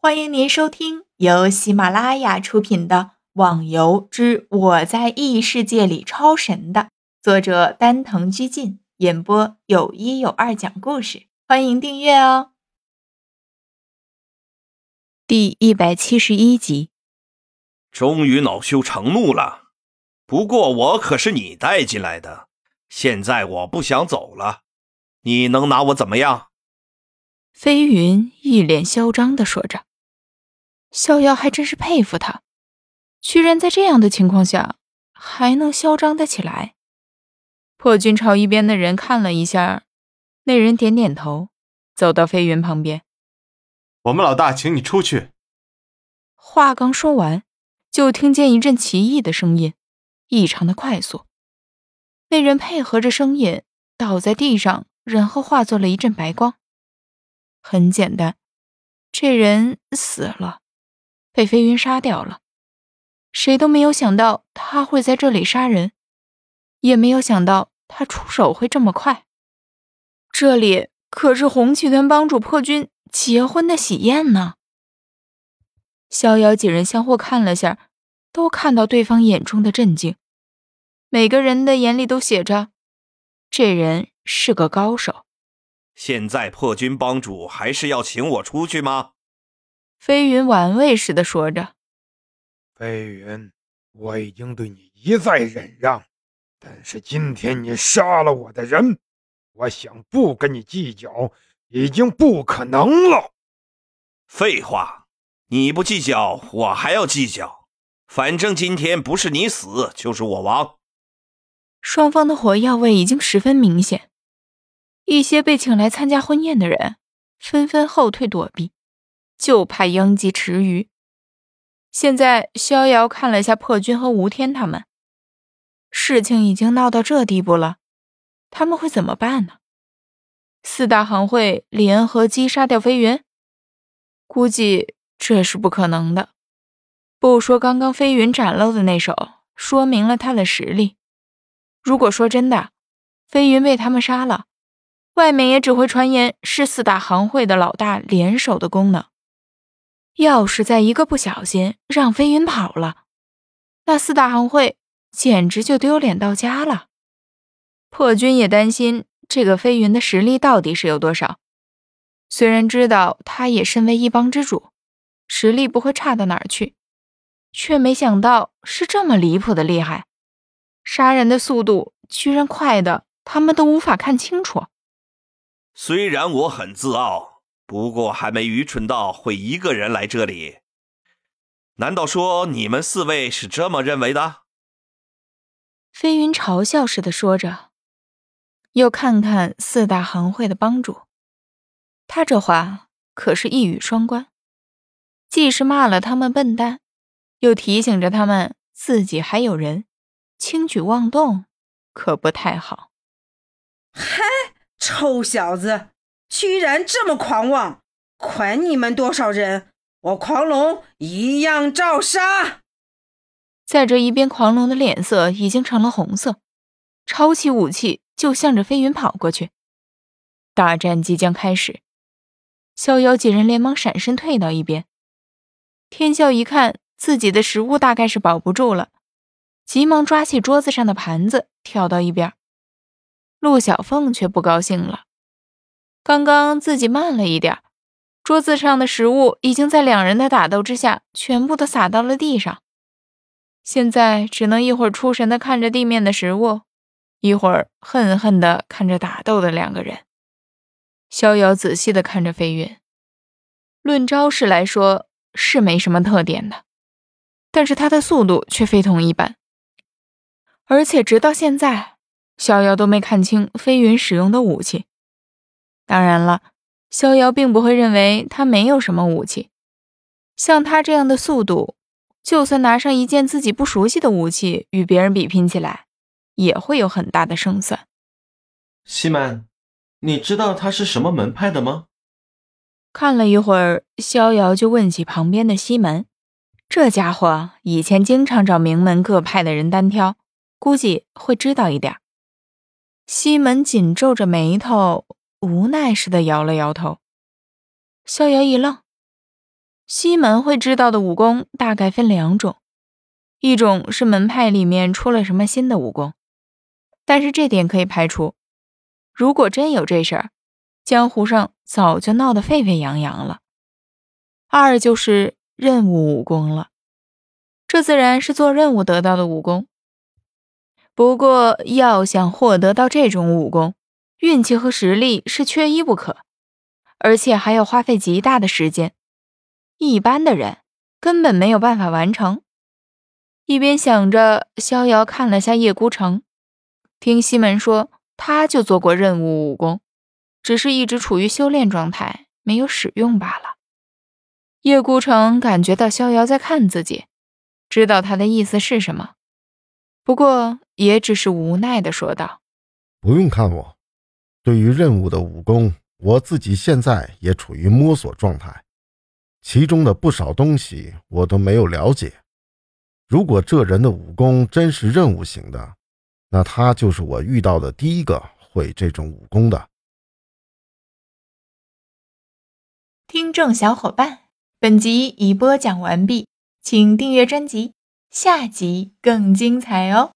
欢迎您收听由喜马拉雅出品的《网游之我在异世界里超神》的作者丹藤居进演播，有一有二讲故事，欢迎订阅哦。第171集，终于恼羞成怒了。不过我可是你带进来的，现在我不想走了，你能拿我怎么样？飞云一脸嚣张地说着。逍遥还真是佩服他，居然在这样的情况下还能嚣张得起来。破军朝一边的人看了一下，那人点点头，走到飞云旁边。我们老大请你出去。话刚说完，就听见一阵奇异的声音，异常的快速。那人配合着声音倒在地上，然后化作了一阵白光。很简单，这人死了，被飞云杀掉了。谁都没有想到他会在这里杀人，也没有想到他出手会这么快。这里可是红旗团帮主破军结婚的喜宴呢。逍遥几人相互看了下，都看到对方眼中的震惊。每个人的眼里都写着，这人是个高手。现在破军帮主还是要请我出去吗？飞云玩味似的说着。飞云，我已经对你一再忍让，但是今天你杀了我的人，我想不跟你计较已经不可能了。废话，你不计较我还要计较，反正今天不是你死就是我亡。双方的火药味已经十分明显，一些被请来参加婚宴的人纷纷后退躲避，就怕殃及池鱼。现在逍遥看了下破军和吴天他们，事情已经闹到这地步了，他们会怎么办呢？四大行会联合击杀掉飞云？估计这是不可能的。不说刚刚飞云展露的那手说明了他的实力，如果说真的飞云被他们杀了，外面也只会传言是四大行会的老大联手的功能。要是再一个不小心让飞云跑了，那四大行会简直就丢脸到家了。破军也担心这个飞云的实力到底是有多少，虽然知道他也身为一帮之主，实力不会差到哪儿去，却没想到是这么离谱的厉害，杀人的速度居然快的他们都无法看清楚。虽然我很自傲，不过还没愚蠢到会一个人来这里。难道说你们四位是这么认为的？飞云嘲笑似的说着，又看看四大行会的帮主。他这话可是一语双关，既是骂了他们笨蛋，又提醒着他们自己还有人，轻举妄动可不太好。嗨，臭小子，居然这么狂妄，管你们多少人，我狂龙一样照杀。在这一边，狂龙的脸色已经成了红色，抄起武器就向着飞云跑过去。大战即将开始，逍遥几人连忙闪身退到一边。天笑一看自己的食物大概是保不住了，急忙抓起桌子上的盘子跳到一边。陆小凤却不高兴了，刚刚自己慢了一点，桌子上的食物已经在两人的打斗之下全部都撒到了地上，现在只能一会儿出神地看着地面的食物，一会儿恨恨地看着打斗的两个人。逍遥仔细地看着飞云，论招式来说是没什么特点的，但是他的速度却非同一般，而且直到现在逍遥都没看清飞云使用的武器。当然了，逍遥并不会认为他没有什么武器，像他这样的速度，就算拿上一件自己不熟悉的武器与别人比拼起来，也会有很大的胜算。西曼，你知道他是什么门派的吗？看了一会儿，逍遥就问起旁边的西门，这家伙以前经常找名门各派的人单挑，估计会知道一点。西门紧皱着眉头，无奈似的摇了摇头。逍遥一愣，西门会知道的武功大概分两种，一种是门派里面出了什么新的武功，但是这点可以排除，如果真有这事儿，江湖上早就闹得沸沸扬扬了。二就是任务武功了，这自然是做任务得到的武功。不过要想获得到这种武功，运气和实力是缺一不可，而且还要花费极大的时间，一般的人根本没有办法完成。一边想着，逍遥看了下叶孤城，听西门说他就做过任务武功，只是一直处于修炼状态，没有使用罢了。叶孤城感觉到逍遥在看自己，知道他的意思是什么，不过也只是无奈地说道：不用看我，对于任务的武功，我自己现在也处于摸索状态，其中的不少东西我都没有了解。如果这人的武功真是任务型的，那他就是我遇到的第一个会这种武功的。听众小伙伴，本集已播讲完毕，请订阅专辑，下集更精彩哦。